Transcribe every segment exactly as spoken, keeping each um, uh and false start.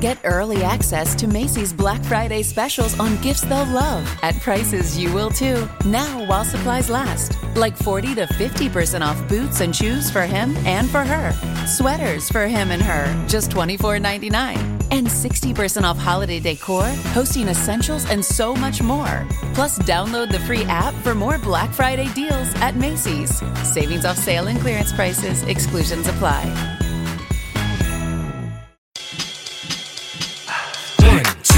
Get early access to Macy's Black Friday specials on gifts they'll love at prices you will too. Now while supplies last. Like forty to fifty percent off boots and shoes for him and for her. Sweaters for him and her. Just twenty-four ninety-nine. And sixty percent off holiday decor, hosting essentials, and so much more. Plus, download the free app for more Black Friday deals at Macy's. Savings off sale and clearance prices. Exclusions apply.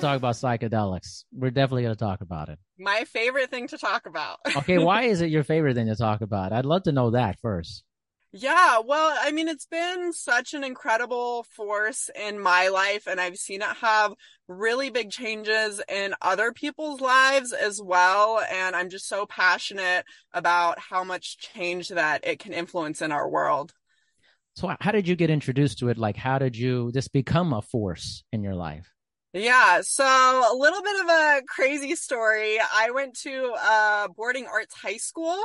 Talk about psychedelics. We're definitely going to talk about it. My favorite thing to talk about. Okay, why is it your favorite thing to talk about? I'd love to know that first. Yeah, well, I mean, it's been such an incredible force in my life, and I've seen it have really big changes in other people's lives as well, and I'm just so passionate about how much change that it can influence in our world. So how did you get introduced to it? Like, how did you just become a force in your life? Yeah, so a little bit of a crazy story. I went to a boarding arts high school.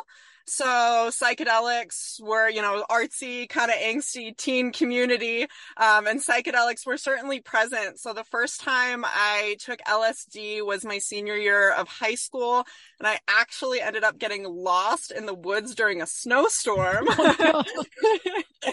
So psychedelics were, you know, artsy, kind of angsty teen community, um, and psychedelics were certainly present. So the first time I took L S D was my senior year of high school, and I actually ended up getting lost in the woods during a snowstorm. Oh, no.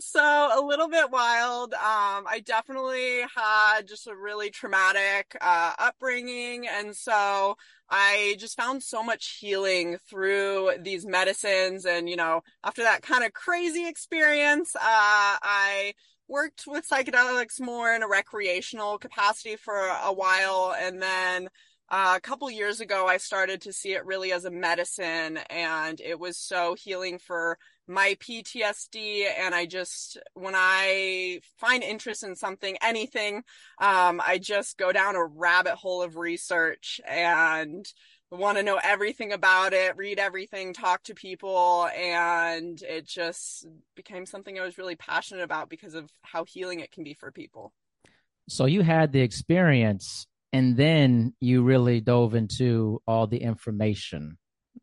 So a little bit wild. Um, I definitely had just a really traumatic uh, upbringing, and so I just found so much healing through these medicines. And, you know, after that kind of crazy experience, uh, I worked with psychedelics more in a recreational capacity for a while. And then uh, a couple years ago, I started to see it really as a medicine. And it was so healing for my P T S D. And I just, when I find interest in something, anything, um, I just go down a rabbit hole of research and want to know everything about it, read everything, talk to people. And it just became something I was really passionate about because of how healing it can be for people. So you had the experience and then you really dove into all the information.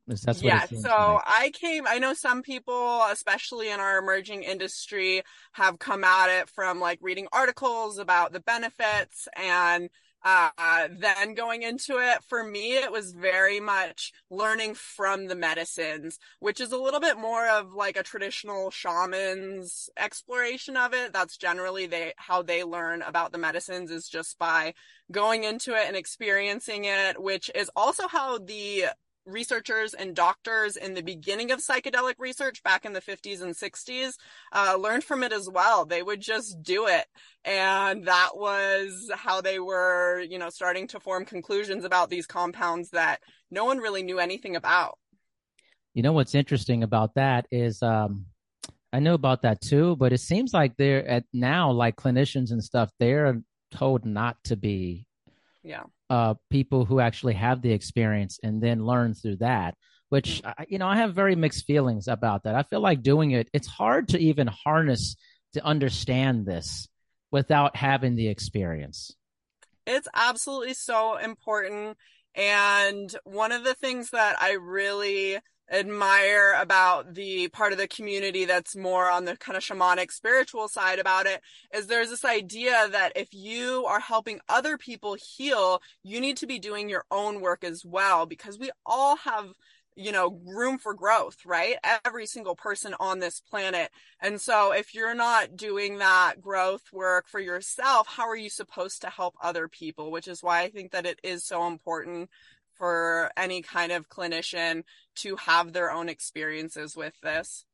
That's yeah, so I came, I know some people, especially in our emerging industry, have come at it from like reading articles about the benefits and uh, then going into it. For me, it was very much learning from the medicines, which is a little bit more of like a traditional shaman's exploration of it. That's generally they how they learn about the medicines, is just by going into it and experiencing it, which is also how the researchers and doctors in the beginning of psychedelic research back in the fifties and sixties uh, learned from it as well. They would just do it. And that was how they were, you know, starting to form conclusions about these compounds that no one really knew anything about. You know, what's interesting about that is um, I know about that too, but it seems like they're at now, like clinicians and stuff, they're told not to be Yeah. Uh, people who actually have the experience and then learn through that, which, I, you know, I have very mixed feelings about that. I feel like doing it, it's hard to even harness to understand this without having the experience. It's absolutely so important. And one of the things that I really admire about the part of the community that's more on the kind of shamanic spiritual side about it is there's this idea that if you are helping other people heal, you need to be doing your own work as well, because we all have you know, room for growth, right? Every single person on this planet. And so if you're not doing that growth work for yourself, how are you supposed to help other people? Which is why I think that it is so important for any kind of clinician to have their own experiences with this.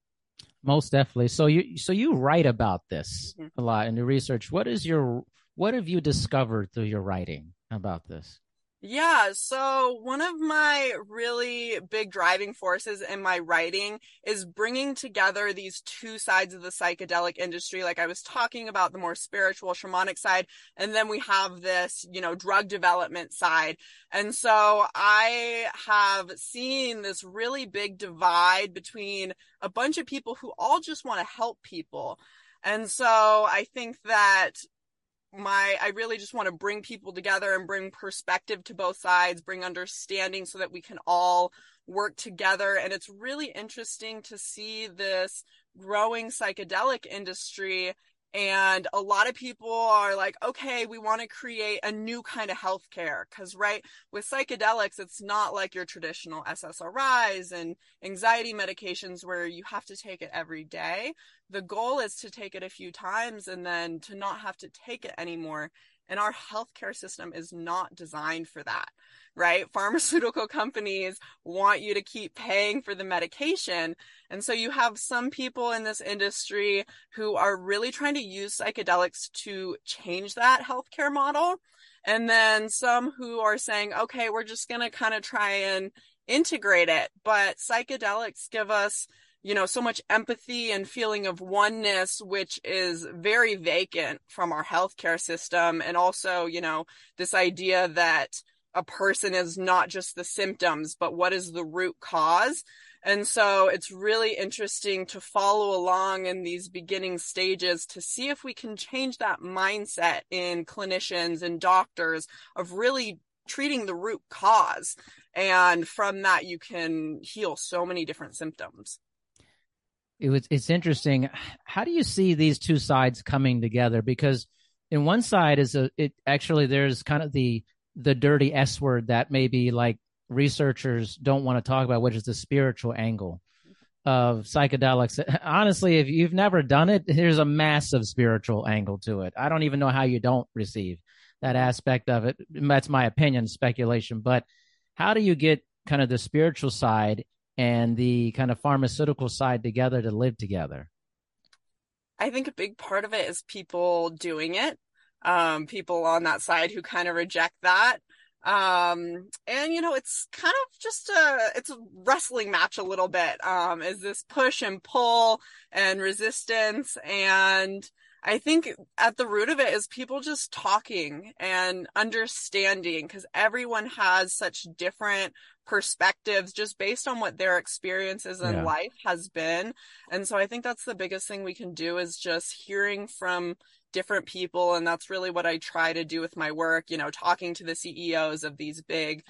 Most definitely. So you, so you write about this mm-hmm. a lot in your research. What is your, what have you discovered through your writing about this? Yeah. So one of my really big driving forces in my writing is bringing together these two sides of the psychedelic industry. Like I was talking about the more spiritual shamanic side, and then we have this, you know, drug development side. And so I have seen this really big divide between a bunch of people who all just want to help people. And so I think that My, I really just want to bring people together and bring perspective to both sides, bring understanding so that we can all work together. And it's really interesting to see this growing psychedelic industry. And a lot of people are like, okay, we want to create a new kind of healthcare. Cause right with psychedelics, it's not like your traditional S S R Is and anxiety medications where you have to take it every day. The goal is to take it a few times and then to not have to take it anymore. And our healthcare system is not designed for that, right? Pharmaceutical companies want you to keep paying for the medication. And so you have some people in this industry who are really trying to use psychedelics to change that healthcare model. And then some who are saying, okay, we're just going to kind of try and integrate it. But psychedelics give us, you know, so much empathy and feeling of oneness, which is very vacant from our healthcare system. And also, you know, this idea that a person is not just the symptoms, but what is the root cause? And so it's really interesting to follow along in these beginning stages to see if we can change that mindset in clinicians and doctors of really treating the root cause. And from that, you can heal so many different symptoms. It was, it's interesting. How do you see these two sides coming together? Because in one side is a, it actually, there's kind of the, the dirty S word that maybe like researchers don't want to talk about, which is the spiritual angle of psychedelics. Honestly, if you've never done it, there's a massive spiritual angle to it. I don't even know how you don't receive that aspect of it. That's my opinion, speculation, but how do you get kind of the spiritual side and the kind of pharmaceutical side together to live together? I think a big part of it is people doing it, um, people on that side who kind of reject that. Um, and, you know, it's kind of just a, it's a wrestling match a little bit, um, is this push and pull and resistance. And I think at the root of it is people just talking and understanding, because everyone has such different perspectives just based on what their experiences in yeah. life has been. And so I think that's the biggest thing we can do is just hearing from different people. And that's really what I try to do with my work, you know, talking to the C E Os of these big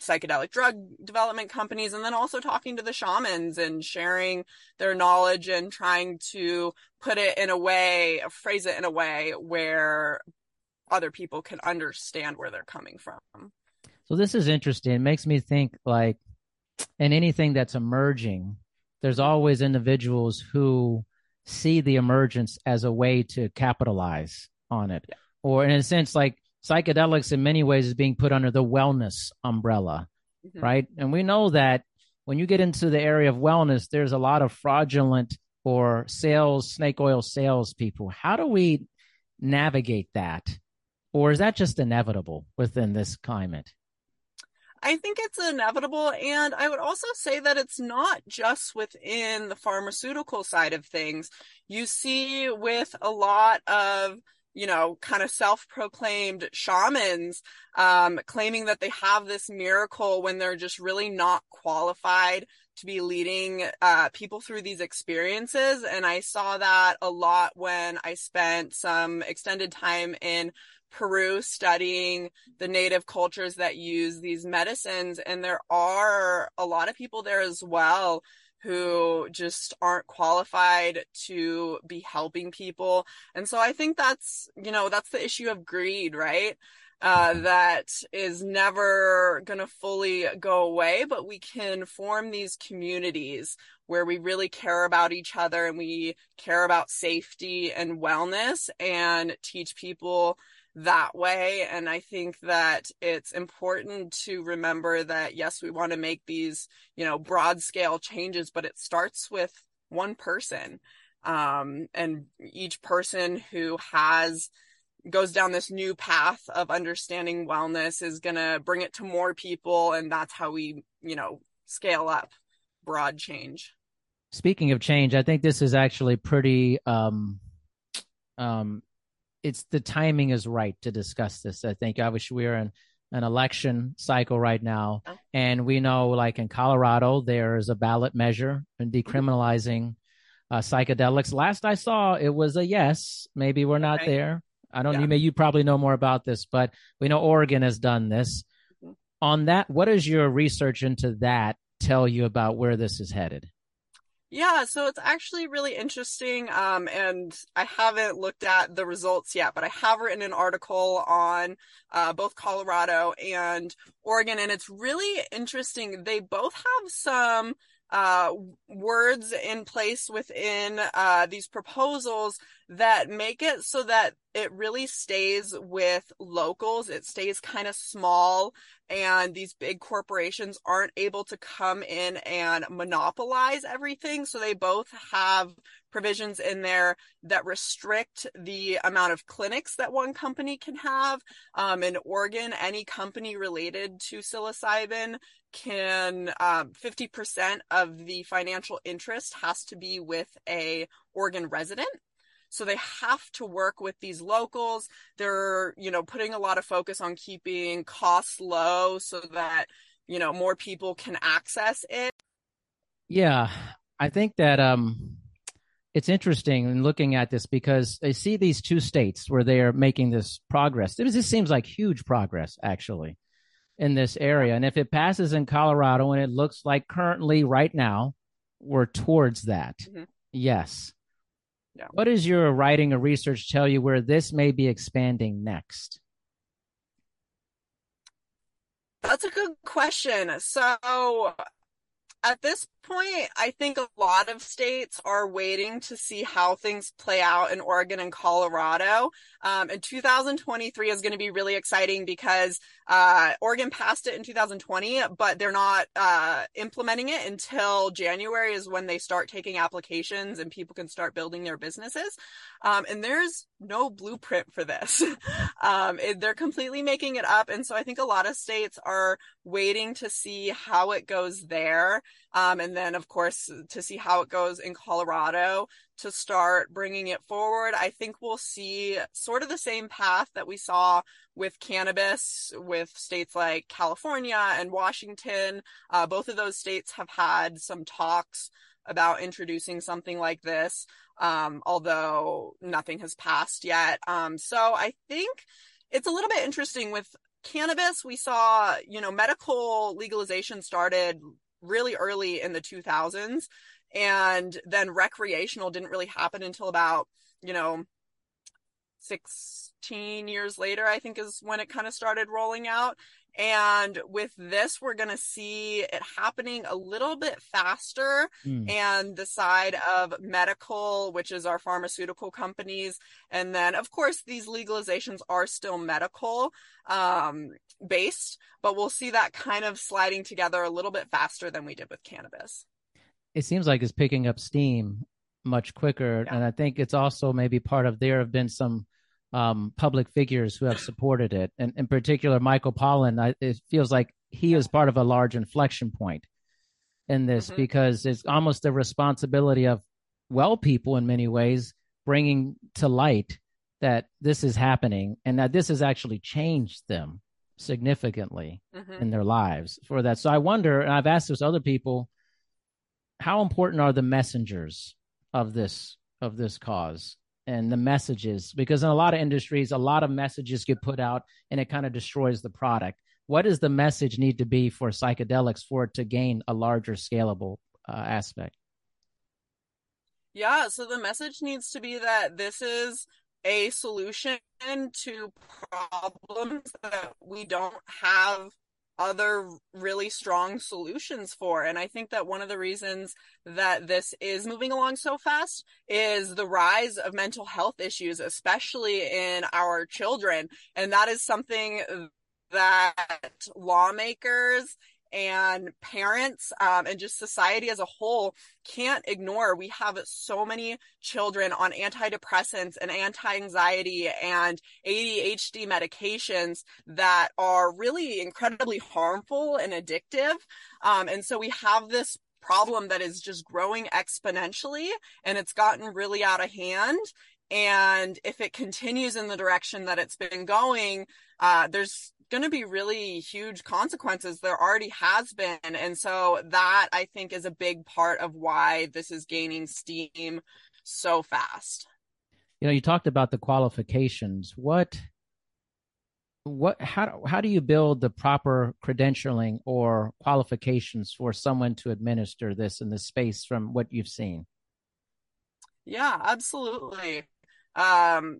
psychedelic drug development companies, and then also talking to the shamans and sharing their knowledge and trying to put it in a way, phrase it in a way where other people can understand where they're coming from. So this is interesting. It makes me think, like, in anything that's emerging, there's always individuals who see the emergence as a way to capitalize on it. Yeah. Or in a sense, like, psychedelics in many ways is being put under the wellness umbrella, mm-hmm. right? And we know that when you get into the area of wellness, there's a lot of fraudulent or sales, snake oil sales people. How do we navigate that? Or is that just inevitable within this climate? I think it's inevitable. And I would also say that it's not just within the pharmaceutical side of things. You see with a lot of, you know, kind of self-proclaimed shamans, um, claiming that they have this miracle when they're just really not qualified to be leading uh, people through these experiences. And I saw that a lot when I spent some extended time in Peru studying the native cultures that use these medicines. And there are a lot of people there as well who just aren't qualified to be helping people. And so I think that's, you know, that's the issue of greed, right? uh, that is never going to fully go away, but we can form these communities where we really care about each other and we care about safety and wellness and teach people that way. And I think that it's important to remember that, yes, we want to make these, you know, broad scale changes, but it starts with one person. Um, and each person who has goes down this new path of understanding wellness is going to bring it to more people. And that's how we, you know, scale up broad change. Speaking of change, I think this is actually pretty, um, um, it's the timing is right to discuss this. I think obviously we're in an election cycle right now. Oh. And we know, like in Colorado, there's a ballot measure in decriminalizing uh, psychedelics. Last I saw, it was a yes. Maybe we're not okay. there. I don't know. Yeah. You, you probably know more about this, but we know Oregon has done this. Mm-hmm. On that, what does your research into that tell you about where this is headed? Yeah, so it's actually really interesting, um, and I haven't looked at the results yet, but I have written an article on uh, both Colorado and Oregon, and it's really interesting. They both have some uh, words in place within uh, these proposals that make it so that it really stays with locals. It stays kind of small, and these big corporations aren't able to come in and monopolize everything. So they both have provisions in there that restrict the amount of clinics that one company can have. Um, in Oregon, any company related to psilocybin can, um, fifty percent of the financial interest has to be with a Oregon resident. So they have to work with these locals. They're, you know, putting a lot of focus on keeping costs low so that, you know, more people can access it. Yeah, I think that um, it's interesting in looking at this because I see these two states where they are making this progress. This seems like huge progress, actually, in this area. And if it passes in Colorado, and it looks like currently right now, we're towards that. Mm-hmm. Yes. Yeah. What does your writing or research tell you where this may be expanding next? That's a good question. So at this point, I think a lot of states are waiting to see how things play out in Oregon and Colorado. Um, and two thousand twenty-three is going to be really exciting because uh, Oregon passed it in two thousand twenty, but they're not uh, implementing it until January is when they start taking applications and people can start building their businesses. Um, and there's no blueprint for this. um, it, they're completely making it up. And so I think a lot of states are waiting to see how it goes there. Um, and then, of course, to see how it goes in Colorado to start bringing it forward. I think we'll see sort of the same path that we saw with cannabis with states like California and Washington. Uh, both of those states have had some talks about introducing something like this, um, although nothing has passed yet. Um, so I think it's a little bit interesting with cannabis. We saw, you know, medical legalization started really early in the two thousands. And then recreational didn't really happen until about, you know, sixteen years later, I think is when it kind of started rolling out. And with this, we're going to see it happening a little bit faster. Mm. And the side of medical, which is our pharmaceutical companies. And then, of course, these legalizations are still medical um, based, but we'll see that kind of sliding together a little bit faster than we did with cannabis. It seems like it's picking up steam much quicker. Yeah. And I think it's also maybe part of there have been some Um, public figures who have supported it. And in particular, Michael Pollan, I, it feels like he is part of a large inflection point in this mm-hmm. because it's almost the responsibility of well people in many ways, bringing to light that this is happening and that this has actually changed them significantly mm-hmm. in their lives for that. So I wonder, and I've asked this to other people, how important are the messengers of this, of this cause? And the messages, because in a lot of industries, a lot of messages get put out and it kind of destroys the product. What does the message need to be for psychedelics for it to gain a larger scalable uh, aspect? Yeah, so the message needs to be that this is a solution to problems that we don't have other really strong solutions for. And I think that one of the reasons that this is moving along so fast is the rise of mental health issues, especially in our children. And that is something that lawmakers and parents um, and just society as a whole can't ignore. We have so many children on antidepressants and anti-anxiety and A D H D medications that are really incredibly harmful and addictive. Um, and so we have this problem that is just growing exponentially, and it's gotten really out of hand. And if it continues in the direction that it's been going, uh, there's going to be really huge consequences. There already has been. And so that, I think, is a big part of why this is gaining steam so fast. You know, you talked about the qualifications. What, what, how, how do you build the proper credentialing or qualifications for someone to administer this in this space from what you've seen? Yeah, absolutely. Um,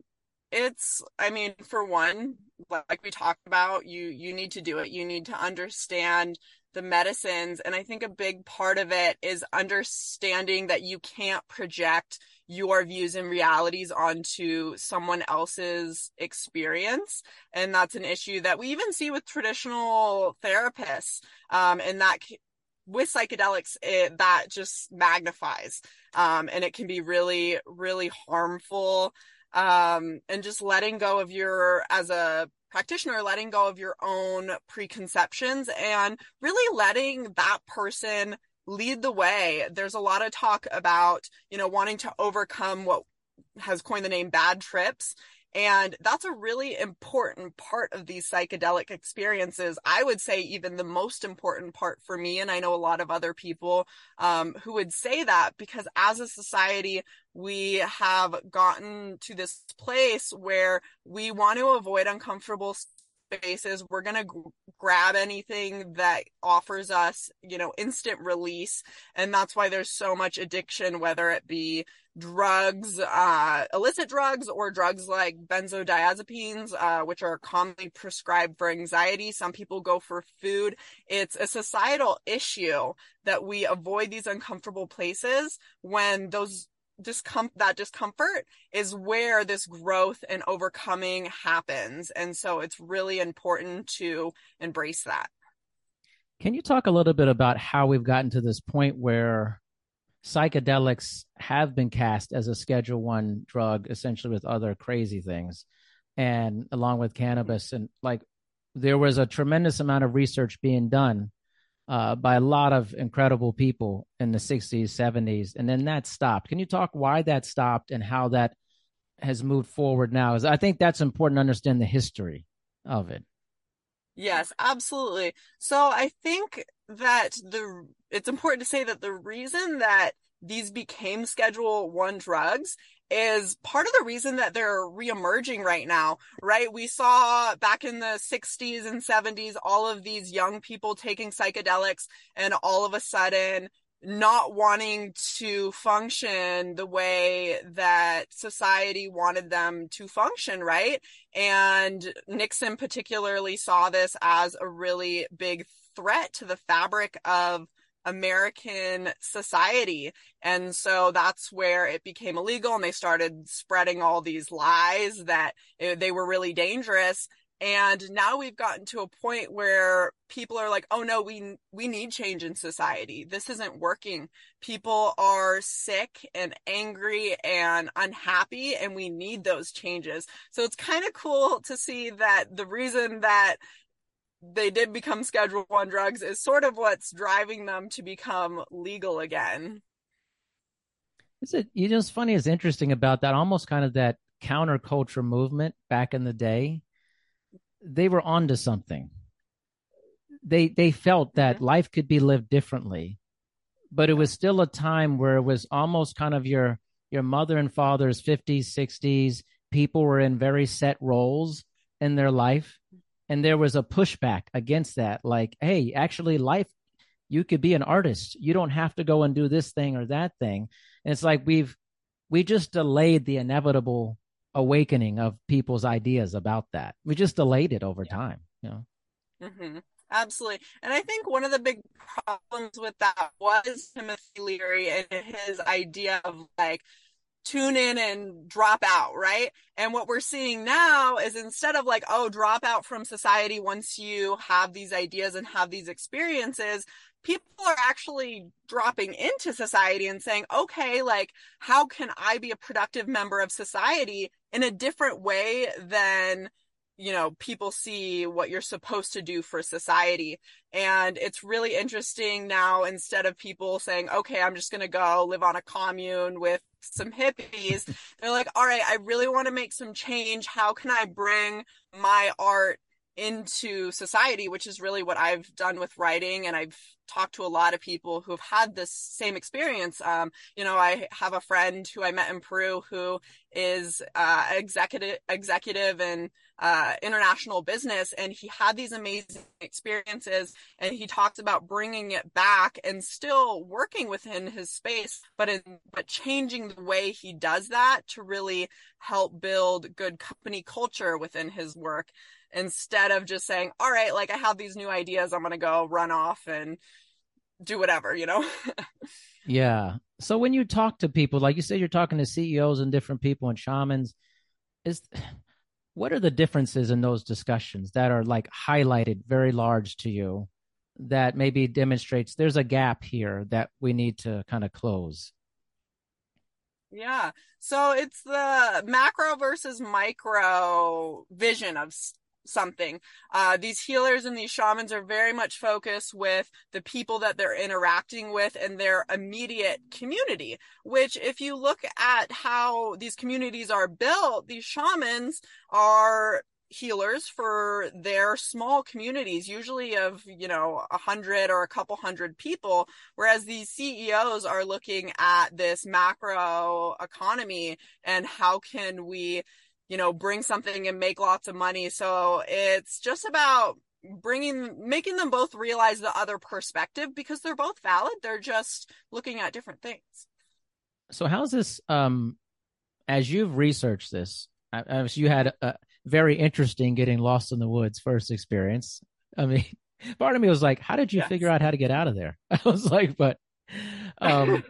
It's, I mean, for one, like we talked about, you, you need to do it. You need to understand the medicines. And I think a big part of it is understanding that you can't project your views and realities onto someone else's experience. And that's an issue that we even see with traditional therapists. Um, and that with psychedelics, it, that just magnifies. Um, and it can be really, really harmful. Um, and just letting go of your, as a practitioner, letting go of your own preconceptions and really letting that person lead the way. There's a lot of talk about, you know, wanting to overcome what has coined the name bad trips. And that's a really important part of these psychedelic experiences. I would say even the most important part for me, and I know a lot of other people um, who would say that, because as a society, we have gotten to this place where we want to avoid uncomfortable spaces. We're going to g- grab anything that offers us, you know, instant release. And that's why there's so much addiction, whether it be drugs, uh, illicit drugs, or drugs like benzodiazepines, uh, which are commonly prescribed for anxiety. Some people go for food. It's a societal issue that we avoid these uncomfortable places when those discom- that discomfort is where this growth and overcoming happens. And so it's really important to embrace that. Can you talk a little bit about how we've gotten to this point where psychedelics have been cast as a Schedule One drug, essentially, with other crazy things, and along with cannabis? And like, there was a tremendous amount of research being done uh, by a lot of incredible people in the sixties, seventies, and then that stopped. Can you talk why that stopped and how that has moved forward now? Because I think that's important to understand the history of it. Yes, absolutely. So I think that the it's important to say that the reason that these became Schedule One drugs is part of the reason that they're reemerging right now, right? We saw back in the sixties and seventies, all of these young people taking psychedelics and all of a sudden not wanting to function the way that society wanted them to function, right? And Nixon particularly saw this as a really big threat to the fabric of American society. And so that's where it became illegal, and they started spreading all these lies that they were really dangerous. And now we've gotten to a point where people are like, oh no, we we need change in society. This isn't working. People are sick and angry and unhappy, and we need those changes. So it's kind of cool to see that the reason that they did become Schedule One drugs is sort of what's driving them to become legal again. Is it, you know, it's funny, it's interesting about that, almost kind of that counterculture movement back in the day. They were onto something. They they felt that mm-hmm. life could be lived differently, but it was still a time where it was almost kind of your your mother and father's fifties, sixties. People were in very set roles in their life, and there was a pushback against that. Like, hey, actually, life, you could be an artist. You don't have to go and do this thing or that thing. And it's like we've we just delayed the inevitable awakening of people's ideas about that. We just delayed it over yeah. time. You know? Mm-hmm. Absolutely. And I think one of the big problems with that was Timothy Leary and his idea of like, tune in and drop out, right? And what we're seeing now is instead of like, oh, drop out from society once you have these ideas and have these experiences, people are actually dropping into society and saying, okay, like, how can I be a productive member of society in a different way than, you know, people see what you're supposed to do for society. And it's really interesting now, instead of people saying, okay, I'm just going to go live on a commune with some hippies, they're like, all right, I really want to make some change. How can I bring my art into society? Which is really what I've done with writing. And I've talked to a lot of people who've had this same experience. Um, you know, I have a friend who I met in Peru who is uh, executive, executive in uh, international business. And he had these amazing experiences. And he talks about bringing it back and still working within his space, but, in, but changing the way he does that to really help build good company culture within his work. Instead of just saying, all right, like I have these new ideas, I'm going to go run off and do whatever, you know? Yeah. So when you talk to people, like you said, you're talking to C E Os and different people and shamans, is what are the differences in those discussions that are like highlighted very large to you that maybe demonstrates there's a gap here that we need to kind of close? Yeah. So it's the macro versus micro vision of something. Uh, these healers and these shamans are very much focused with the people that they're interacting with and their immediate community, which if you look at how these communities are built, these shamans are healers for their small communities, usually of, you know, a hundred or a couple hundred people, whereas these C E Os are looking at this macro economy and how can we, you know, bring something and make lots of money. So it's just about bringing, making them both realize the other perspective, because they're both valid. They're just looking at different things. So how's this, um, as you've researched this, I, I, you had a very interesting getting lost in the woods first experience. I mean, part of me was like, how did you yes. figure out how to get out of there? I was like, but, um,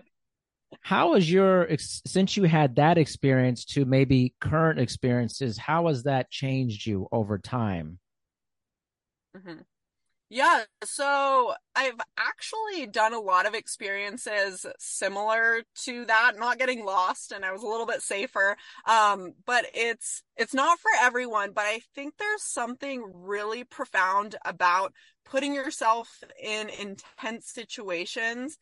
how has your, since you had that experience to maybe current experiences, how has that changed you over time? Mm-hmm. Yeah, so I've actually done a lot of experiences similar to that, not getting lost, and I was a little bit safer. Um, but it's it's not for everyone, but I think there's something really profound about putting yourself in intense situations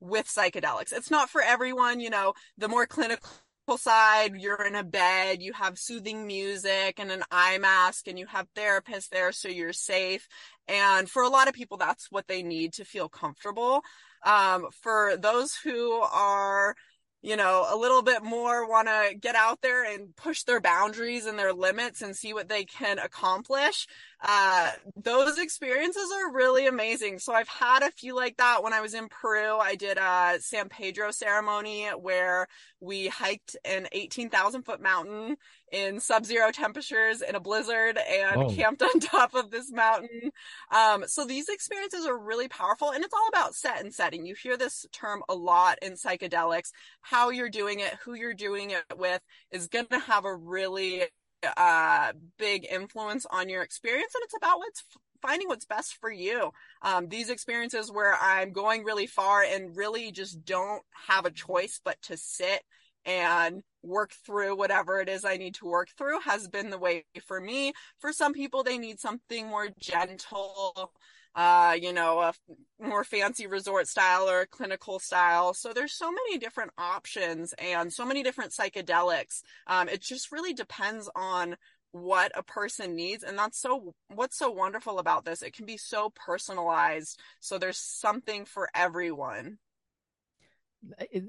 with psychedelics. It's not for everyone, you know, the more clinical side, you're in a bed, you have soothing music and an eye mask and you have therapists there, so you're safe. And for a lot of people, that's what they need to feel comfortable. Um, for those who are, you know, a little bit more want to get out there and push their boundaries and their limits and see what they can accomplish. Uh, those experiences are really amazing. So I've had a few like that. When I was in Peru, I did a San Pedro ceremony where we hiked an eighteen thousand foot mountain in sub-zero temperatures in a blizzard and Whoa. camped on top of this mountain. Um, so these experiences are really powerful, and it's all about set and setting. You hear this term a lot in psychedelics. How you're doing it, who you're doing it with is going to have a really uh, big influence on your experience. And it's about what's finding what's best for you. Um, these experiences where I'm going really far and really just don't have a choice but to sit and work through whatever it is I need to work through has been the way for me. For some people, they need something more gentle, uh, you know, a f- more fancy resort style or clinical style. So there's so many different options and so many different psychedelics. Um, it just really depends on what a person needs. And that's so what's so wonderful about this. It can be so personalized. So there's something for everyone.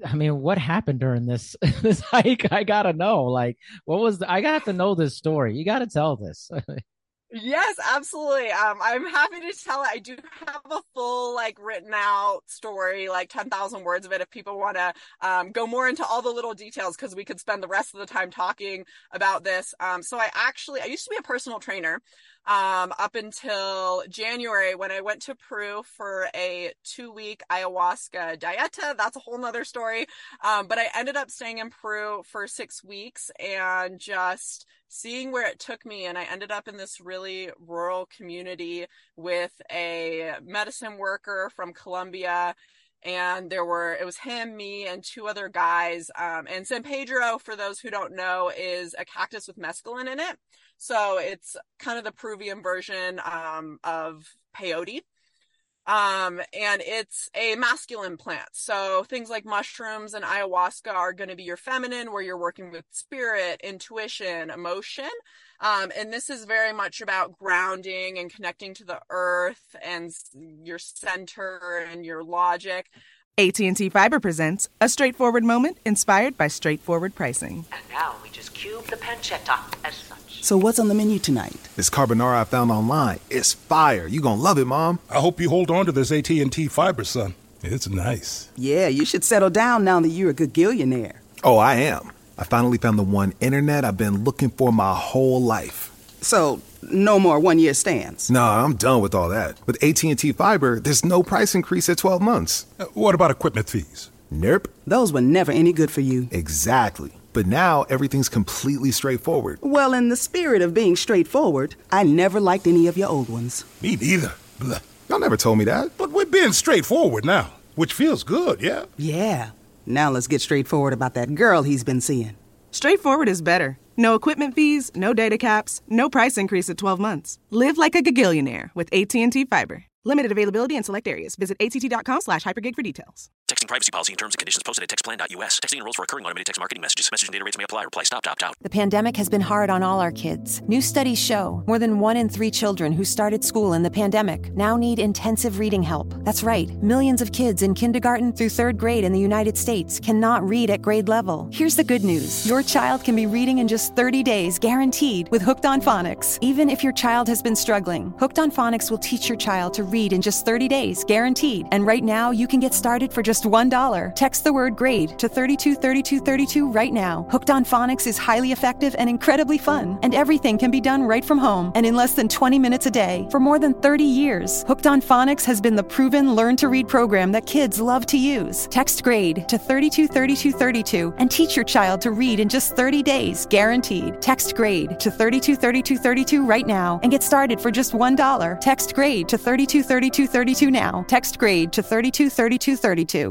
I mean, what happened during this this hike? I gotta know. Like, what was the, I got to know this story. You gotta tell this. Yes, absolutely. Um, I'm happy to tell it. I do have a full, like, written out story, like ten thousand words of it, if people want to um, go more into all the little details, because we could spend the rest of the time talking about this. Um, so I actually, I used to be a personal trainer um, up until January, when I went to Peru for a two week ayahuasca dieta. That's a whole nother story. Um, but I ended up staying in Peru for six weeks and just seeing where it took me. And I ended up in this really rural community with a medicine worker from Colombia. And there were, it was him, me, and two other guys. Um, and San Pedro, for those who don't know, is a cactus with mescaline in it. So it's kind of the Peruvian version um, of peyote. Um, and it's a masculine plant. So things like mushrooms and ayahuasca are going to be your feminine, where you're working with spirit, intuition, emotion. Um, and this is very much about grounding and connecting to the earth and your center and your logic. A T and T Fiber presents a straightforward moment inspired by straightforward pricing. And now we just cube the pancetta as such. So what's on the menu tonight? This carbonara I found online. It's fire. You gonna love it, Mom. I hope you hold on to this A T and T Fiber, son. It's nice. Yeah, you should settle down now that you're a good gillionaire. Oh, I am. I finally found the one internet I've been looking for my whole life. So, no more one-year stands? No, nah, I'm done with all that. With A T and T Fiber, there's no price increase at twelve months. Uh, what about equipment fees? Nope. Those were never any good for you. Exactly. But now, everything's completely straightforward. Well, in the spirit of being straightforward, I never liked any of your old ones. Me neither. Blah. Y'all never told me that. But we're being straightforward now, which feels good, yeah? Yeah. Now let's get straightforward about that girl he's been seeing. Straightforward is better. No equipment fees, no data caps, no price increase at twelve months. Live like a gagillionaire with A T and T Fiber. Limited availability in select areas. Visit att.com slash hypergig for details. Texting privacy policy and terms and conditions posted at text plan dot u s. Texting enrolls for recurring automated text marketing messages. Message and data rates may apply. Reply stop to opt out. The pandemic has been hard on all our kids. New studies show more than one in three children who started school in the pandemic now need intensive reading help. That's right. Millions of kids in kindergarten through third grade in the United States cannot read at grade level. Here's the good news. Your child can be reading in just thirty days, guaranteed, with Hooked on Phonics. Even if your child has been struggling, Hooked on Phonics will teach your child to read in just thirty days, guaranteed. And right now, you can get started for just one dollar. Text the word GRADE to three two three two three two right now. Hooked on Phonics is highly effective and incredibly fun, and everything can be done right from home and in less than twenty minutes a day. For more than thirty years, Hooked on Phonics has been the proven learn-to-read program that kids love to use. Text GRADE to three two three two three two and teach your child to read in just thirty days, guaranteed. Text GRADE to three two three two three two right now and get started for just one dollar. Text GRADE to three two three two three two now. Text GRADE to three two three two three two.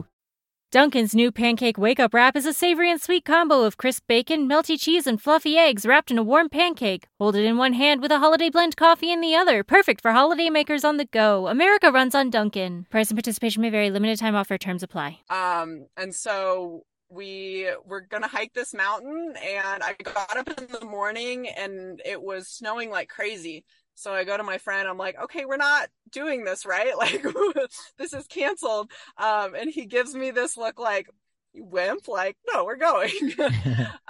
Dunkin's new pancake wake-up wrap is a savory and sweet combo of crisp bacon, melty cheese, and fluffy eggs wrapped in a warm pancake. Hold it in one hand with a holiday blend coffee in the other. Perfect for holiday makers on the go. America runs on Dunkin'. Price and participation may vary. Limited time offer. Terms apply. Um, and so we were going to hike this mountain, and I got up in the morning, and it was snowing like crazy. So I go to my friend, I'm like, okay, we're not doing this, right? Like, this is canceled. Um, and he gives me this look like, wimp, like, no, we're going.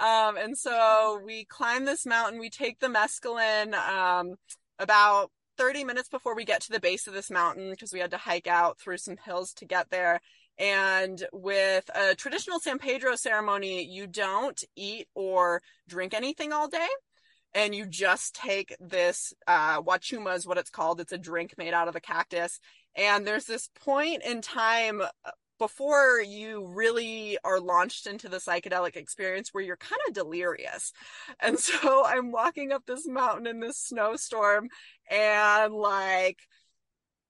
um, and so we climb this mountain, we take the mescaline um, about thirty minutes before we get to the base of this mountain, because we had to hike out through some hills to get there. And with a traditional San Pedro ceremony, you don't eat or drink anything all day. And you just take this, uh, Wachuma is what it's called. It's a drink made out of the cactus. And there's this point in time before you really are launched into the psychedelic experience where you're kind of delirious. And so I'm walking up this mountain in this snowstorm, and like,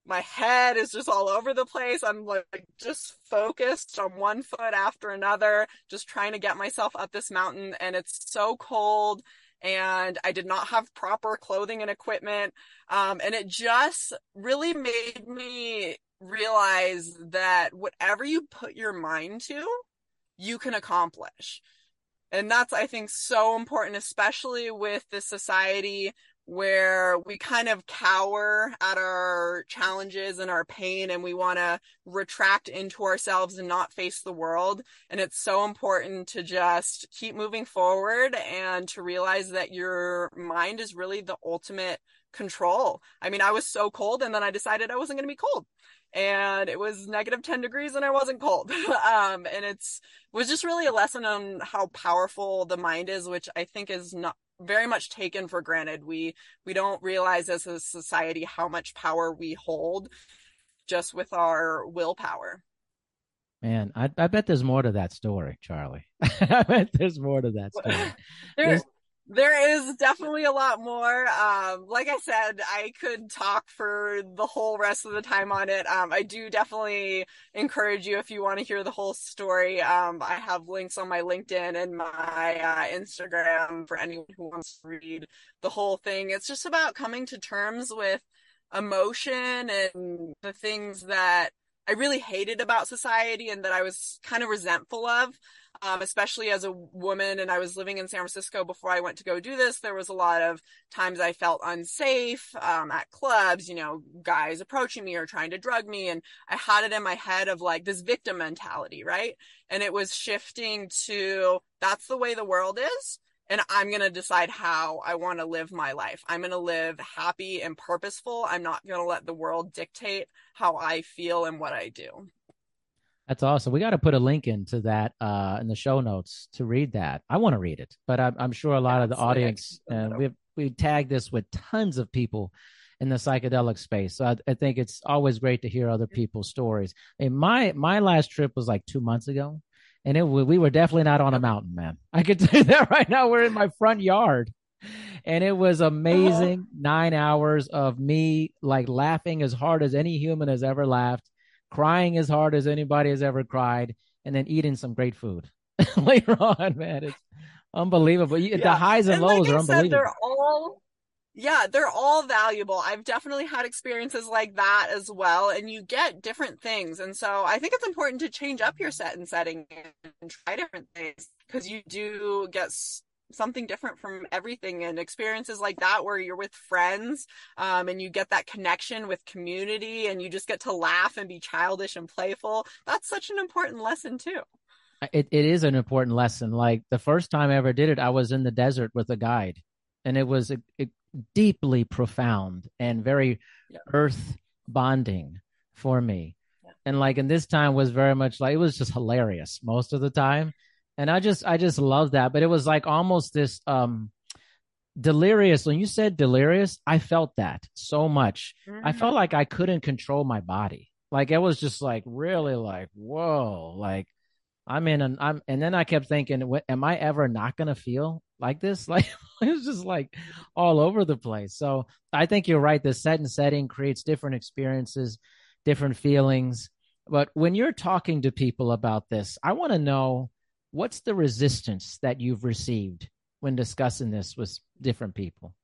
my head is just all over the place. I'm like just focused on one foot after another, just trying to get myself up this mountain. And it's so cold, and I did not have proper clothing and equipment. Um, and it just really made me realize that whatever you put your mind to, you can accomplish. And that's, I think, so important, especially with this society where we kind of cower at our challenges and our pain, and we want to retract into ourselves and not face the world. And it's so important to just keep moving forward and to realize that your mind is really the ultimate control. I mean, I was so cold, and then I decided I wasn't going to be cold, and it was negative ten degrees and I wasn't cold. um, and it's was just really a lesson on how powerful the mind is, which I think is not very much taken for granted. We, we don't realize as a society how much power we hold just with our willpower. Man, I, I bet there's more to that story, Charlie. I bet there's more to that story. There, there is definitely a lot more. Um, like I said, I could talk for the whole rest of the time on it. Um, I do definitely encourage you, if you want to hear the whole story. Um, I have links on my LinkedIn and my uh, Instagram for anyone who wants to read the whole thing. It's just about coming to terms with emotion and the things that I really hated about society and that I was kind of resentful of, um, especially as a woman. And I was living in San Francisco before I went to go do this. There was a lot of times I felt unsafe um, at clubs, you know, guys approaching me or trying to drug me. And I had it in my head of like this victim mentality, right? And it was shifting to, that's the way the world is. And I'm going to decide how I want to live my life. I'm going to live happy and purposeful. I'm not going to let the world dictate how I feel and what I do. That's awesome. We got to put a link into that uh, in the show notes to read that. I want to read it, but I'm, I'm sure a lot of the audience, uh, we we tagged this with tons of people in the psychedelic space. So I, I think it's always great to hear other people's stories. And my, my last trip was like two months ago. And it, we were definitely not on a mountain, man. I could tell you that right now. We're in my front yard. And it was amazing. Uh-huh. Nine hours of me like laughing as hard as any human has ever laughed, crying as hard as anybody has ever cried, and then eating some great food later on, man. It's unbelievable. Yeah. The highs and, and lows like are unbelievable. Said, they're all- Yeah, they're all valuable. I've definitely had experiences like that as well. And you get different things. And so I think it's important to change up your set and setting and try different things, because you do get something different from everything. And experiences like that where you're with friends um, and you get that connection with community and you just get to laugh and be childish and playful. That's such an important lesson too. It It is an important lesson. Like the first time I ever did it, I was in the desert with a guide, and it was... It, it, deeply profound and very yeah. earth bonding for me. Yeah. And like, and this time was very much like, it was just hilarious most of the time. And I just, I just love that. But it was like almost this um, delirious. When you said delirious, I felt that so much. Mm-hmm. I felt like I couldn't control my body. Like it was just like, really like, whoa, like I'm in an, I'm, and then I kept thinking, what, am I ever not going to feel like this? Like it was just like all over the place. So I think you're right. The set and setting creates different experiences, different feelings. But when you're talking to people about this, I want to know what's the resistance that you've received when discussing this with different people?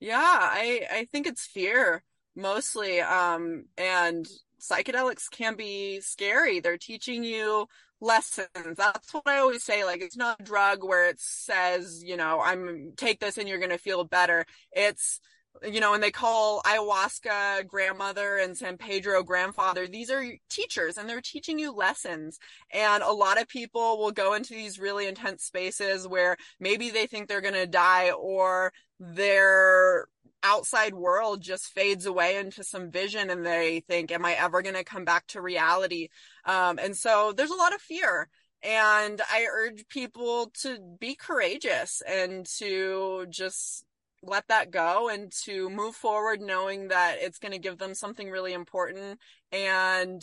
Yeah, I, I think it's fear mostly. Um, and psychedelics can be scary. They're teaching you lessons. That's what I always say. Like, it's not a drug where it says, you know, I'm take this and you're going to feel better. It's, you know, and they call ayahuasca grandmother and San Pedro grandfather. These are teachers and they're teaching you lessons. And a lot of people will go into these really intense spaces where maybe they think they're going to die, or they're outside world just fades away into some vision and they think, am I ever going to come back to reality? Um, and so there's a lot of fear. And I urge people to be courageous and to just let that go and to move forward knowing that it's going to give them something really important, and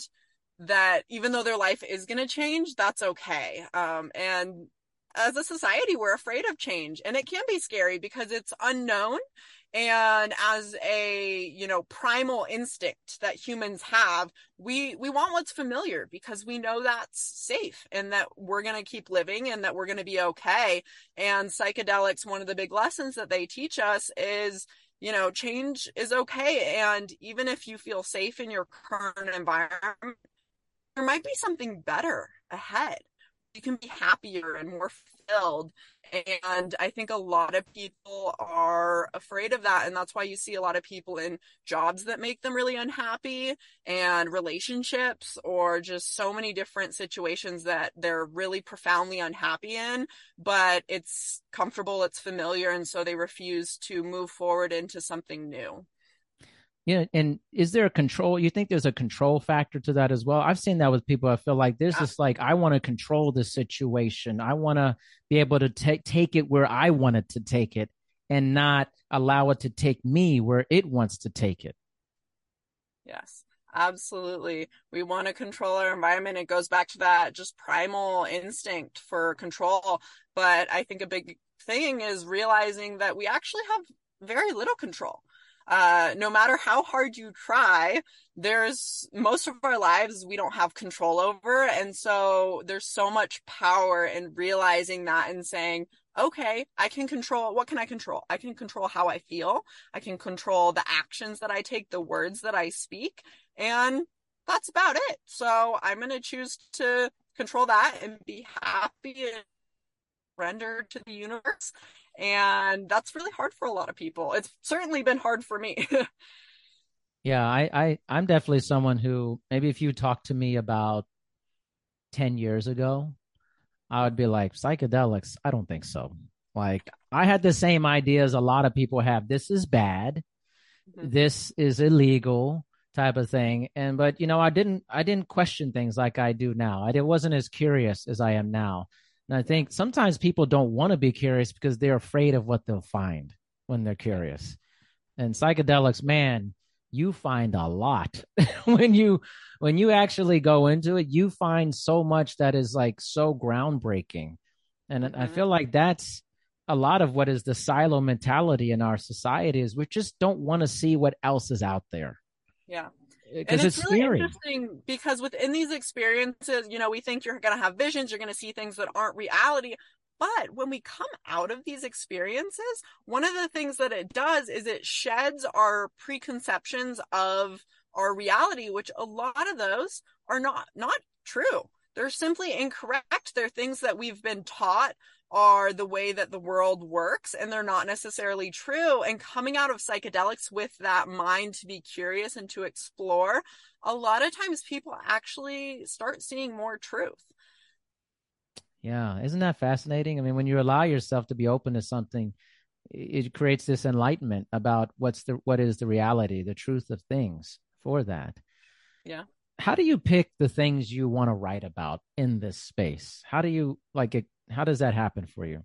that even though their life is going to change, that's okay. Um, and as a society, we're afraid of change, and it can be scary because it's unknown. And as a, you know, primal instinct that humans have, we, we want what's familiar because we know that's safe and that we're going to keep living and that we're going to be okay. And psychedelics, one of the big lessons that they teach us is, you know, change is okay. And even if you feel safe in your current environment, there might be something better ahead. you can be happier and more fulfilled. And I think a lot of people are afraid of that. And that's why you see a lot of people in jobs that make them really unhappy, and relationships, or just so many different situations that they're really profoundly unhappy in, but it's comfortable, it's familiar. And so they refuse to move forward into something new. Yeah. And is there a control? You think there's a control factor to that as well? I've seen that with people. I feel like there's yeah. this, like, I want to control the situation. I want to be able to take, take it where I want it to take it, and not allow it to take me where it wants to take it. Yes, absolutely. We want to control our environment. It goes back to that just primal instinct for control. But I think a big thing is realizing that we actually have very little control. Uh, no matter how hard you try, there's most of our lives we don't have control over. And so there's so much power in realizing that and saying, okay, I can control. What can I control? I can control how I feel. I can control the actions that I take, the words that I speak, and that's about it. So I'm going to choose to control that and be happy and surrender to the universe. And that's really hard for a lot of people. It's certainly been hard for me. yeah, I, I, I'm definitely someone who, maybe if you talked to me about ten years ago, I would be like, psychedelics? I don't think so. Like, yeah. I had the same ideas a lot of people have. This is bad. Mm-hmm. This is illegal, type of thing. And, but, you know, I didn't, I didn't question things like I do now. I wasn't as curious as I am now. And I think sometimes people don't want to be curious because they're afraid of what they'll find when they're curious. And psychedelics, man, you find a lot when you, when you actually go into it, you find so much that is like so groundbreaking. And mm-hmm. I feel like that's a lot of what is the silo mentality in our society, is we just don't want to see what else is out there. Yeah. And it's, it's really scary. Interesting, because within these experiences, you know, we think you're going to have visions, you're going to see things that aren't reality. But when we come out of these experiences, one of the things that it does is it sheds our preconceptions of our reality, which a lot of those are not, not true. They're simply incorrect. They're things that we've been taught are the way that the world works, and they're not necessarily true. And coming out of psychedelics with that mind to be curious and to explore, a lot of times people actually start seeing more truth. Yeah. Isn't that fascinating? I mean, when you allow yourself to be open to something, it creates this enlightenment about what's the, what is the reality, the truth of things for that. Yeah. How do you pick the things you want to write about in this space? How do you like it? How does that happen for you?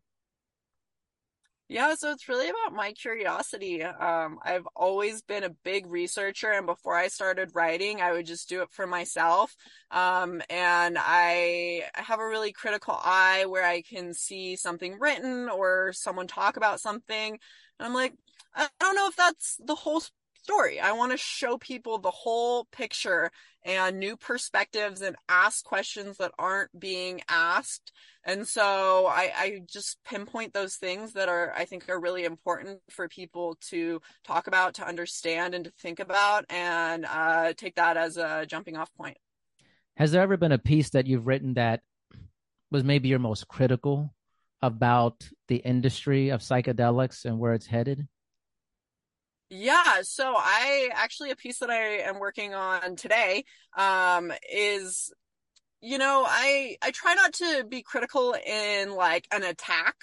Yeah, so it's really about my curiosity. Um, I've always been a big researcher, and before I started writing, I would just do it for myself. Um, and I have a really critical eye where I can see something written or someone talk about something, and I'm like, I don't know if that's the whole story. I want to show people the whole picture and new perspectives, and ask questions that aren't being asked. And so I, I just pinpoint those things that are, I think, are really important for people to talk about, to understand, and to think about, and uh, take that as a jumping off point. Has there ever been a piece that you've written that was maybe your most critical about the industry of psychedelics and where it's headed? Yeah, so I actually, a piece that I am working on today um, is, you know, I I try not to be critical in like an attack,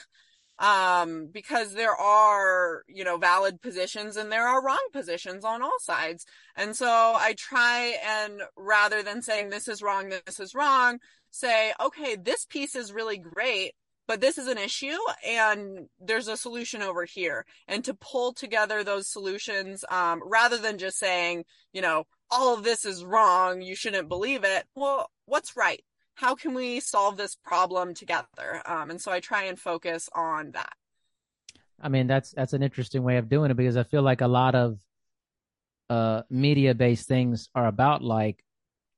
um, because there are, you know, valid positions and there are wrong positions on all sides. And so I try, and rather than saying this is wrong, this is wrong, say, okay, this piece is really great, but this is an issue and there's a solution over here, and to pull together those solutions, um, rather than just saying, you know, all of this is wrong, you shouldn't believe it. Well, what's right? How can we solve this problem together? Um, and so I try and focus on that. I mean, that's, that's an interesting way of doing it, because I feel like a lot of uh, media-based things are about like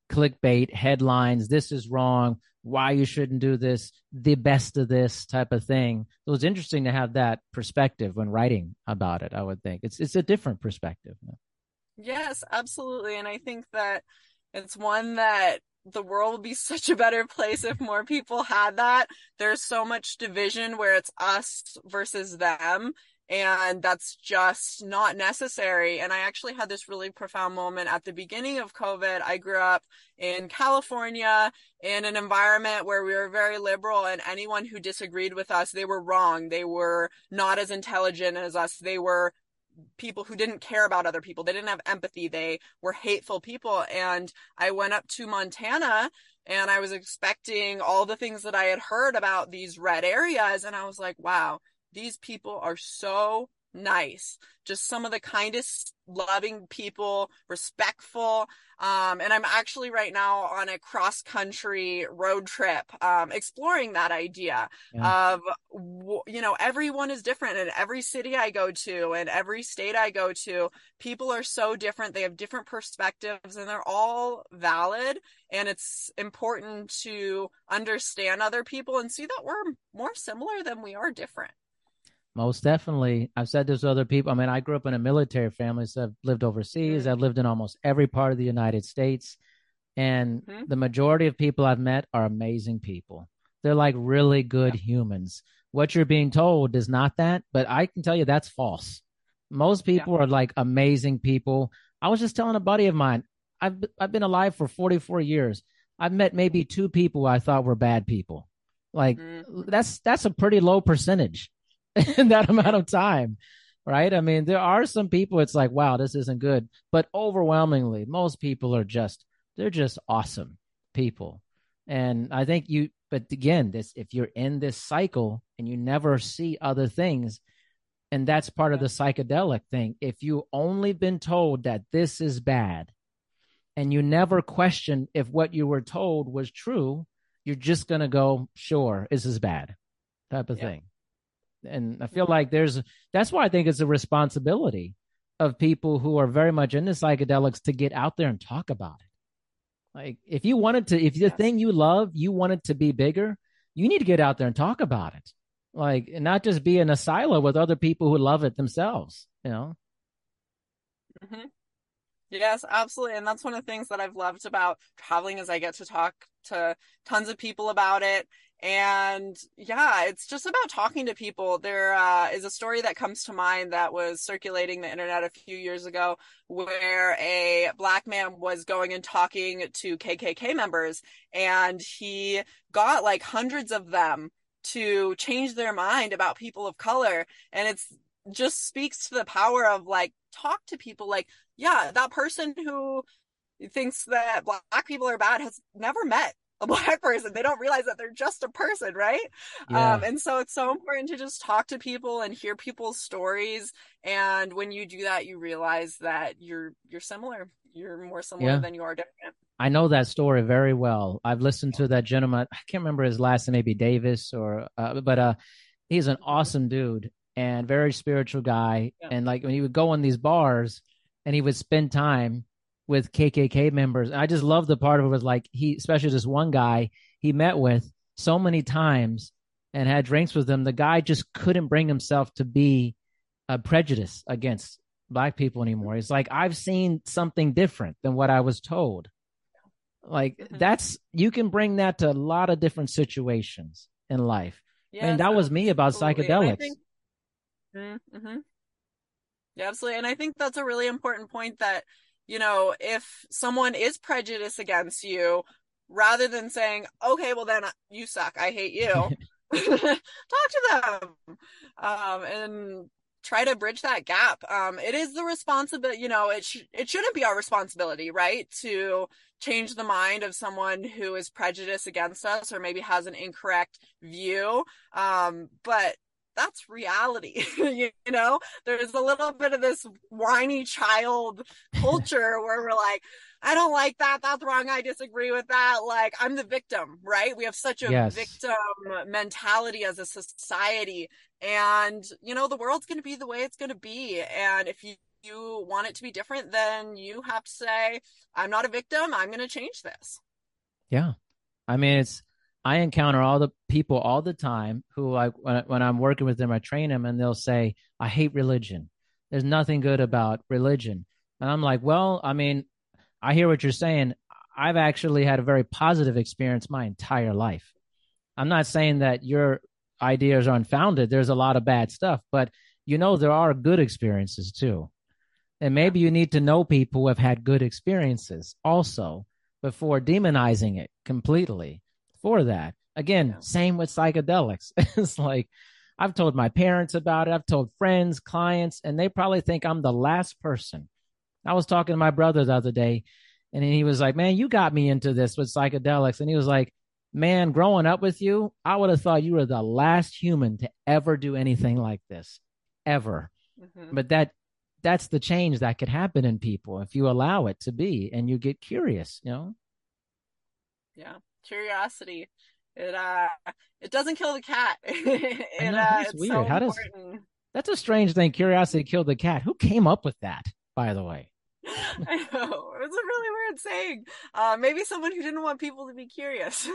clickbait headlines. This is wrong. Why you shouldn't do this, the best of this type of thing. So it's interesting to have that perspective when writing about it, I would think. It's it's a different perspective. Yes, absolutely. And I think that it's one that the world would be such a better place if more people had that. There's so much division where it's us versus them, and that's just not necessary. And I actually had this really profound moment at the beginning of COVID. I grew up in California in an environment where we were very liberal, and anyone who disagreed with us, they were wrong. They were not as intelligent as us. They were people who didn't care about other people. They didn't have empathy. They were hateful people. And I went up to Montana, and I was expecting all the things that I had heard about these red areas. And I was like, wow, these people are so nice. Just some of the kindest, loving people, respectful. Um, and I'm actually right now on a cross country road trip, um, exploring that idea yeah. of, you know, everyone is different in every city I go to and every state I go to. People are so different. They have different perspectives, and they're all valid. And it's important to understand other people and see that we're more similar than we are different. Most definitely. I've said this to other people. I mean, I grew up in a military family, so I've lived overseas. I've lived in almost every part of the United States. And mm-hmm. the majority of people I've met are amazing people. They're like really good yeah. humans. What you're being told is not that, but I can tell you that's false. Most people yeah. are like amazing people. I was just telling a buddy of mine, I've I've been alive for forty-four years. I've met maybe two people I thought were bad people. Like mm-hmm. that's that's a pretty low percentage. In that amount of time, right? I mean, there are some people it's like, wow, this isn't good. But overwhelmingly, most people are just, they're just awesome people. And I think you, but again, this, if you're in this cycle and you never see other things, and that's part of the psychedelic thing. If you only been told that this is bad and you never question if what you were told was true, you're just going to go, sure, this is bad type of yeah. thing. And I feel like there's, that's why I think it's a responsibility of people who are very much into psychedelics to get out there and talk about it. Like if you wanted to, if the yes. thing you love, you want it to be bigger, you need to get out there and talk about it. Like, and not just be in a silo with other people who love it themselves, you know? Mm-hmm. Yes, absolutely. And that's one of the things that I've loved about traveling is I get to talk to tons of people about it. And yeah, it's just about talking to people. There uh, is a story that comes to mind that was circulating the internet a few years ago where a black man was going and talking to K K K members, and he got like hundreds of them to change their mind about people of color. And it's just speaks to the power of like, talk to people. Like, yeah, that person who thinks that black people are bad has never met a black person. They don't realize that they're just a person, right? Yeah. Um, and so it's so important to just talk to people and hear people's stories. And when you do that, you realize that you're you're similar. You're more similar yeah. than you are different. I know that story very well. I've listened to that gentleman. I can't remember his last name, maybe Davis, or uh, but uh, he's an awesome dude and very spiritual guy. Yeah. And like when he would go in these bars and he would spend time with K K K members. I just love the part of it was like he, especially this one guy he met with so many times and had drinks with them. The guy just couldn't bring himself to be uh, prejudiced against black people anymore. It's like, I've seen something different than what I was told. Like mm-hmm. that's, you can bring that to a lot of different situations in life. Yeah, and that absolutely. was me about psychedelics. Think- mm-hmm. Yeah, absolutely. And I think that's a really important point that, you know, if someone is prejudiced against you, rather than saying, okay, well then you suck, I hate you, talk to them um, and try to bridge that gap. Um, it is the responsibility, you know, it, sh- it shouldn't be our responsibility, right? To change the mind of someone who is prejudiced against us or maybe has an incorrect view. Um, but that's reality. you, you know, there's a little bit of this whiny child culture where we're like, I don't like that. That's wrong. I disagree with that. Like, I'm the victim, right? We have such a yes. victim mentality as a society. And, you know, the world's going to be the way it's going to be. And if you, you want it to be different, then you have to say, I'm not a victim. I'm going to change this. Yeah. I mean, it's, I encounter all the people all the time who I, when, when I'm working with them, I train them and they'll say, I hate religion. There's nothing good about religion. And I'm like, well, I mean, I hear what you're saying. I've actually had a very positive experience my entire life. I'm not saying that your ideas are unfounded. There's a lot of bad stuff, but you know, there are good experiences too. And maybe you need to know people who have had good experiences also before demonizing it completely for that. Again, same with psychedelics. It's like, I've told my parents about it. I've told friends, clients, and they probably think I'm the last person. I was talking to my brother the other day, and he was like, man, you got me into this with psychedelics. And he was like, man, growing up with you, I would have thought you were the last human to ever do anything like this, ever. Mm-hmm. But that that's the change that could happen in people if you allow it to be, and you get curious, you know? Yeah, curiosity. It uh, it doesn't kill the cat. it, know, uh, it's weird. So How does that's a strange thing? Curiosity killed the cat. Who came up with that, by the way? I know, it's a really weird saying. Uh, maybe someone who didn't want people to be curious.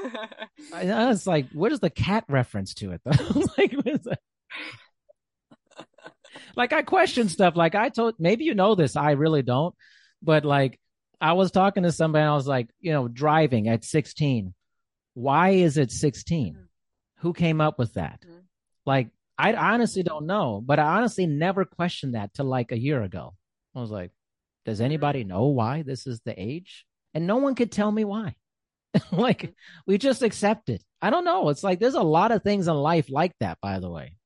I know, it's like, what is the cat reference to it though? Like, what is that? Like, I question stuff. Like, I told, maybe you know this, I really don't. But like, I was talking to somebody, and I was like, you know, driving at sixteen. Why is it sixteen? Mm-hmm. Who came up with that? Mm-hmm. Like, I honestly don't know, but I honestly never questioned that till like a year ago. I was like, does anybody know why this is the age? And no one could tell me why. Like, we just accept it. I don't know. It's like, there's a lot of things in life like that, by the way.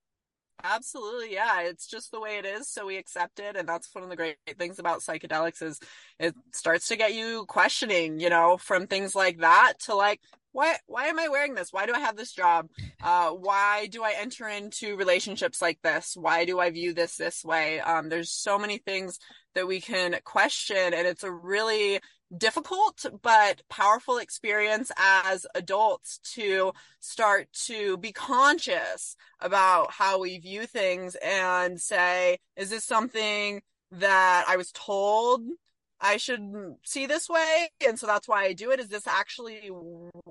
Absolutely. Yeah. It's just the way it is. So we accept it. And that's one of the great things about psychedelics is it starts to get you questioning, you know, from things like that to like, why, why am I wearing this? Why do I have this job? Uh, why do I enter into relationships like this? Why do I view this this way? Um, there's so many things that we can question, and it's a really difficult but powerful experience as adults to start to be conscious about how we view things and say, is this something that I was told I should see this way, and so that's why I do it? Is this actually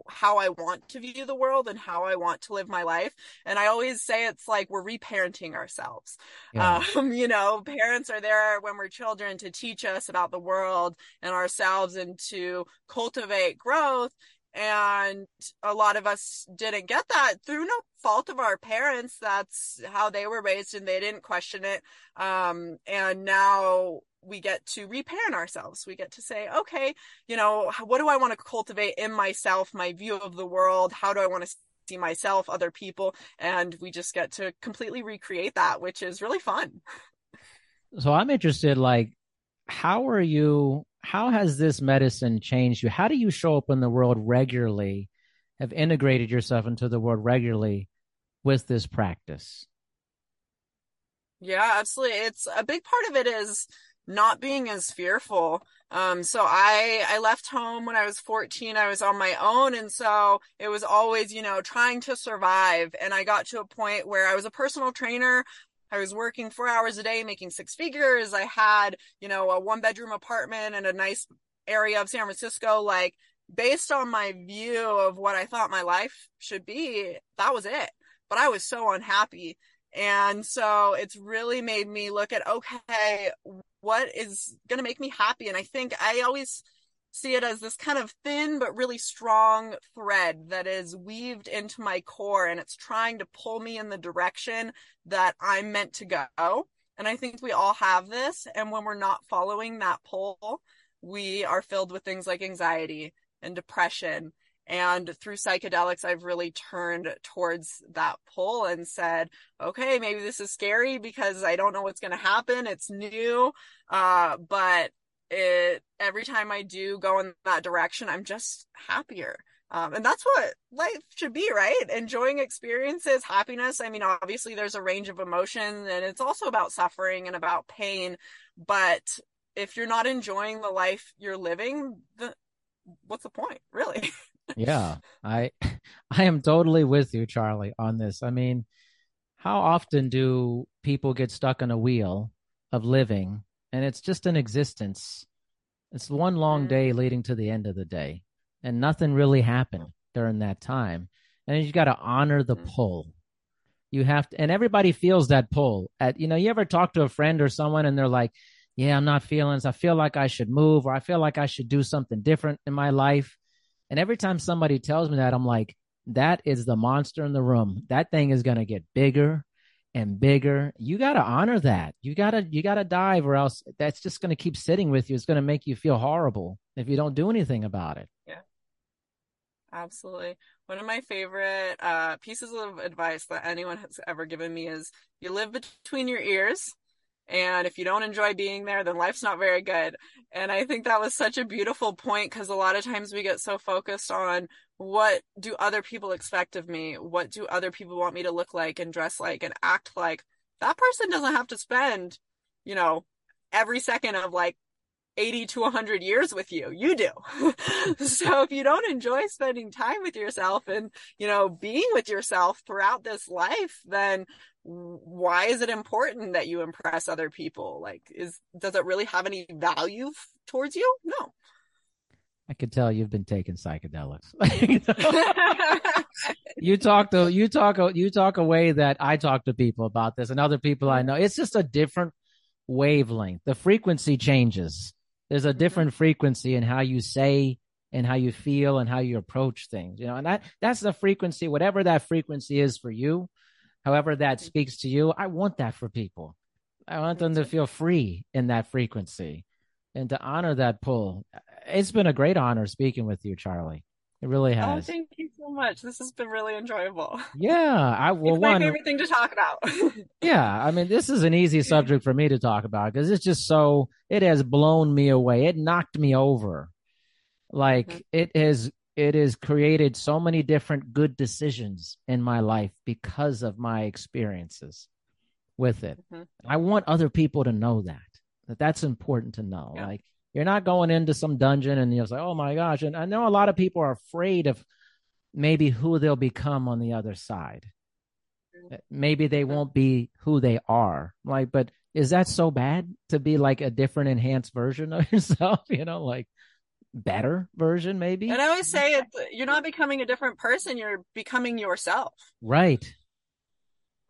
how I want to view the world and how I want to live my life? And I always say it's like we're reparenting ourselves. Yeah. Um, you know, parents are there when we're children to teach us about the world and ourselves and to cultivate growth. And a lot of us didn't get that through no fault of our parents. That's how they were raised, and they didn't question it. Um, and now we get to reparent ourselves. We get to say, okay, you know, what do I want to cultivate in myself, my view of the world? How do I want to see myself, other people? And we just get to completely recreate that, which is really fun. So I'm interested, like, how are you, how has this medicine changed you? How do you show up in the world regularly, have integrated yourself into the world regularly with this practice? Yeah, absolutely. It's a big part of it is not being as fearful. Um, so I, I left home when I was fourteen. I was on my own. And so it was always, you know, trying to survive. And I got to a point where I was a personal trainer. I was working four hours a day, making six figures. I had, you know, a one bedroom apartment in a nice area of San Francisco. Like, based on my view of what I thought my life should be, that was it. But I was so unhappy. And so it's really made me look at, okay, what is going to make me happy? And I think I always see it as this kind of thin but really strong thread that is weaved into my core, and it's trying to pull me in the direction that I'm meant to go. And I think we all have this. And when we're not following that pull, we are filled with things like anxiety and depression. And through psychedelics, I've really turned towards that pull and said, okay, maybe this is scary because I don't know what's going to happen. It's new. Uh, but it, every time I do go in that direction, I'm just happier. Um, and that's what life should be, right? Enjoying experiences, happiness. I mean, obviously there's a range of emotion, and it's also about suffering and about pain. But if you're not enjoying the life you're living, the, what's the point, really? Yeah, I I am totally with you, Charlie, on this. I mean, how often do people get stuck on a wheel of living, and it's just an existence? It's one long day leading to the end of the day, and nothing really happened during that time. And you got to honor the pull. You have to, and everybody feels that pull. At you know, you ever talk to a friend or someone, and they're like, yeah, I'm not feeling this. I feel like I should move, or I feel like I should do something different in my life. And every time somebody tells me that, I'm like, that is the monster in the room. That thing is going to get bigger and bigger. You got to honor that. You got to, you got to dive, or else that's just going to keep sitting with you. It's going to make you feel horrible if you don't do anything about it. Yeah, absolutely. One of my favorite uh, pieces of advice that anyone has ever given me is you live between your ears. And if you don't enjoy being there, then life's not very good. And I think that was such a beautiful point, because a lot of times we get so focused on what do other people expect of me? What do other people want me to look like and dress like and act like? That person doesn't have to spend, you know, every second of like eighty to one hundred years with you. You do. So if you don't enjoy spending time with yourself and, you know, being with yourself throughout this life, then why is it important that you impress other people? Like, is, does it really have any value f- towards you? No. I can tell you've been taking psychedelics. you talk to, you talk, you talk a way that I talk to people about this, and other people I know. It's just a different wavelength. The frequency changes. There's a different frequency in how you say and how you feel and how you approach things, you know, and that that's the frequency, whatever that frequency is for you. However that speaks to you, I want that for people. I want them to feel free in that frequency and to honor that pull. It's been a great honor speaking with you, Charlie. It really has. Oh, thank you so much. This has been really enjoyable. Yeah. I will it's my one, favorite thing to talk about. Yeah. I mean, this is an easy subject for me to talk about, because it's just so, it has blown me away. It knocked me over. Like mm-hmm. it is. It has created so many different good decisions in my life because of my experiences with it. Mm-hmm. I want other people to know that, that that's important to know. Yeah. Like, you're not going into some dungeon and you're like, oh my gosh. And I know a lot of people are afraid of maybe who they'll become on the other side. Maybe they won't be who they are. Like, but is that so bad to be like a different enhanced version of yourself? You know, like, better version maybe. And I always say it's, you're not becoming a different person, you're becoming yourself. Right.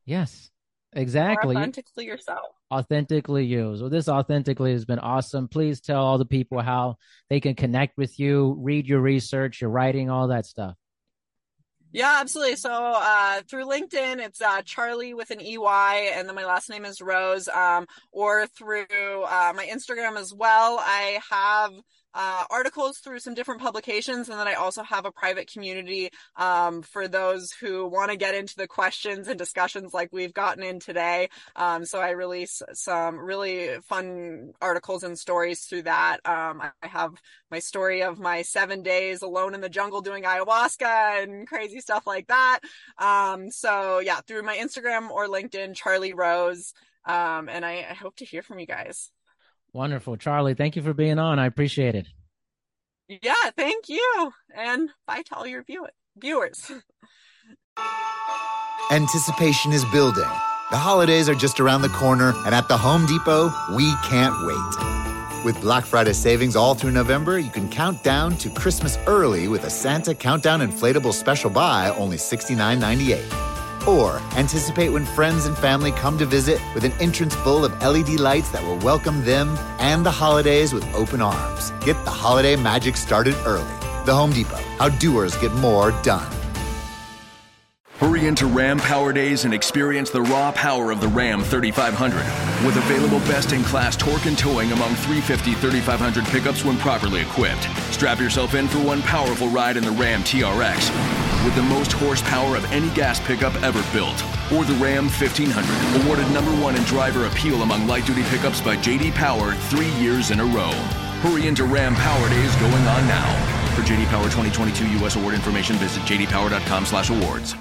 Yes, exactly. Or authentically yourself. Authentically you. So this authentically has been awesome. Please tell all the people how they can connect with you, read your research, your writing, all that stuff. Yeah, absolutely. So uh, through LinkedIn, it's uh, Charlie with an E Y, and then my last name is Rose, um, or through uh, my Instagram as well. I have uh, articles through some different publications, and then I also have a private community um, for those who want to get into the questions and discussions like we've gotten in today. Um, so I release some really fun articles and stories through that. Um, I have my story of my seven days alone in the jungle doing ayahuasca and crazy stuff like that. Um, so yeah, through my Instagram or LinkedIn, Charlie Rose. Um, and I, I hope to hear from you guys. Wonderful. Charlie, thank you for being on. I appreciate it. Yeah, thank you. And bye to all your view- viewers. Anticipation is building. The holidays are just around the corner, and at the Home Depot, we can't wait. With Black Friday savings all through November, you can count down to Christmas early with a Santa Countdown Inflatable Special Buy, only sixty-nine ninety-eight. Or anticipate when friends and family come to visit with an entrance full of L E D lights that will welcome them and the holidays with open arms. Get the holiday magic started early. The Home Depot, how doers get more done. Hurry into Ram Power Days and experience the raw power of the Ram thirty-five hundred. With available best-in-class torque and towing among three fifty thirty-five hundred pickups when properly equipped. Strap yourself in for one powerful ride in the Ram T R X. With the most horsepower of any gas pickup ever built. Or the Ram fifteen hundred, awarded number one in driver appeal among light-duty pickups by J D Power three years in a row. Hurry into Ram Power Days going on now. For J D Power twenty twenty-two U S award information, visit jdpower dot com slash awards.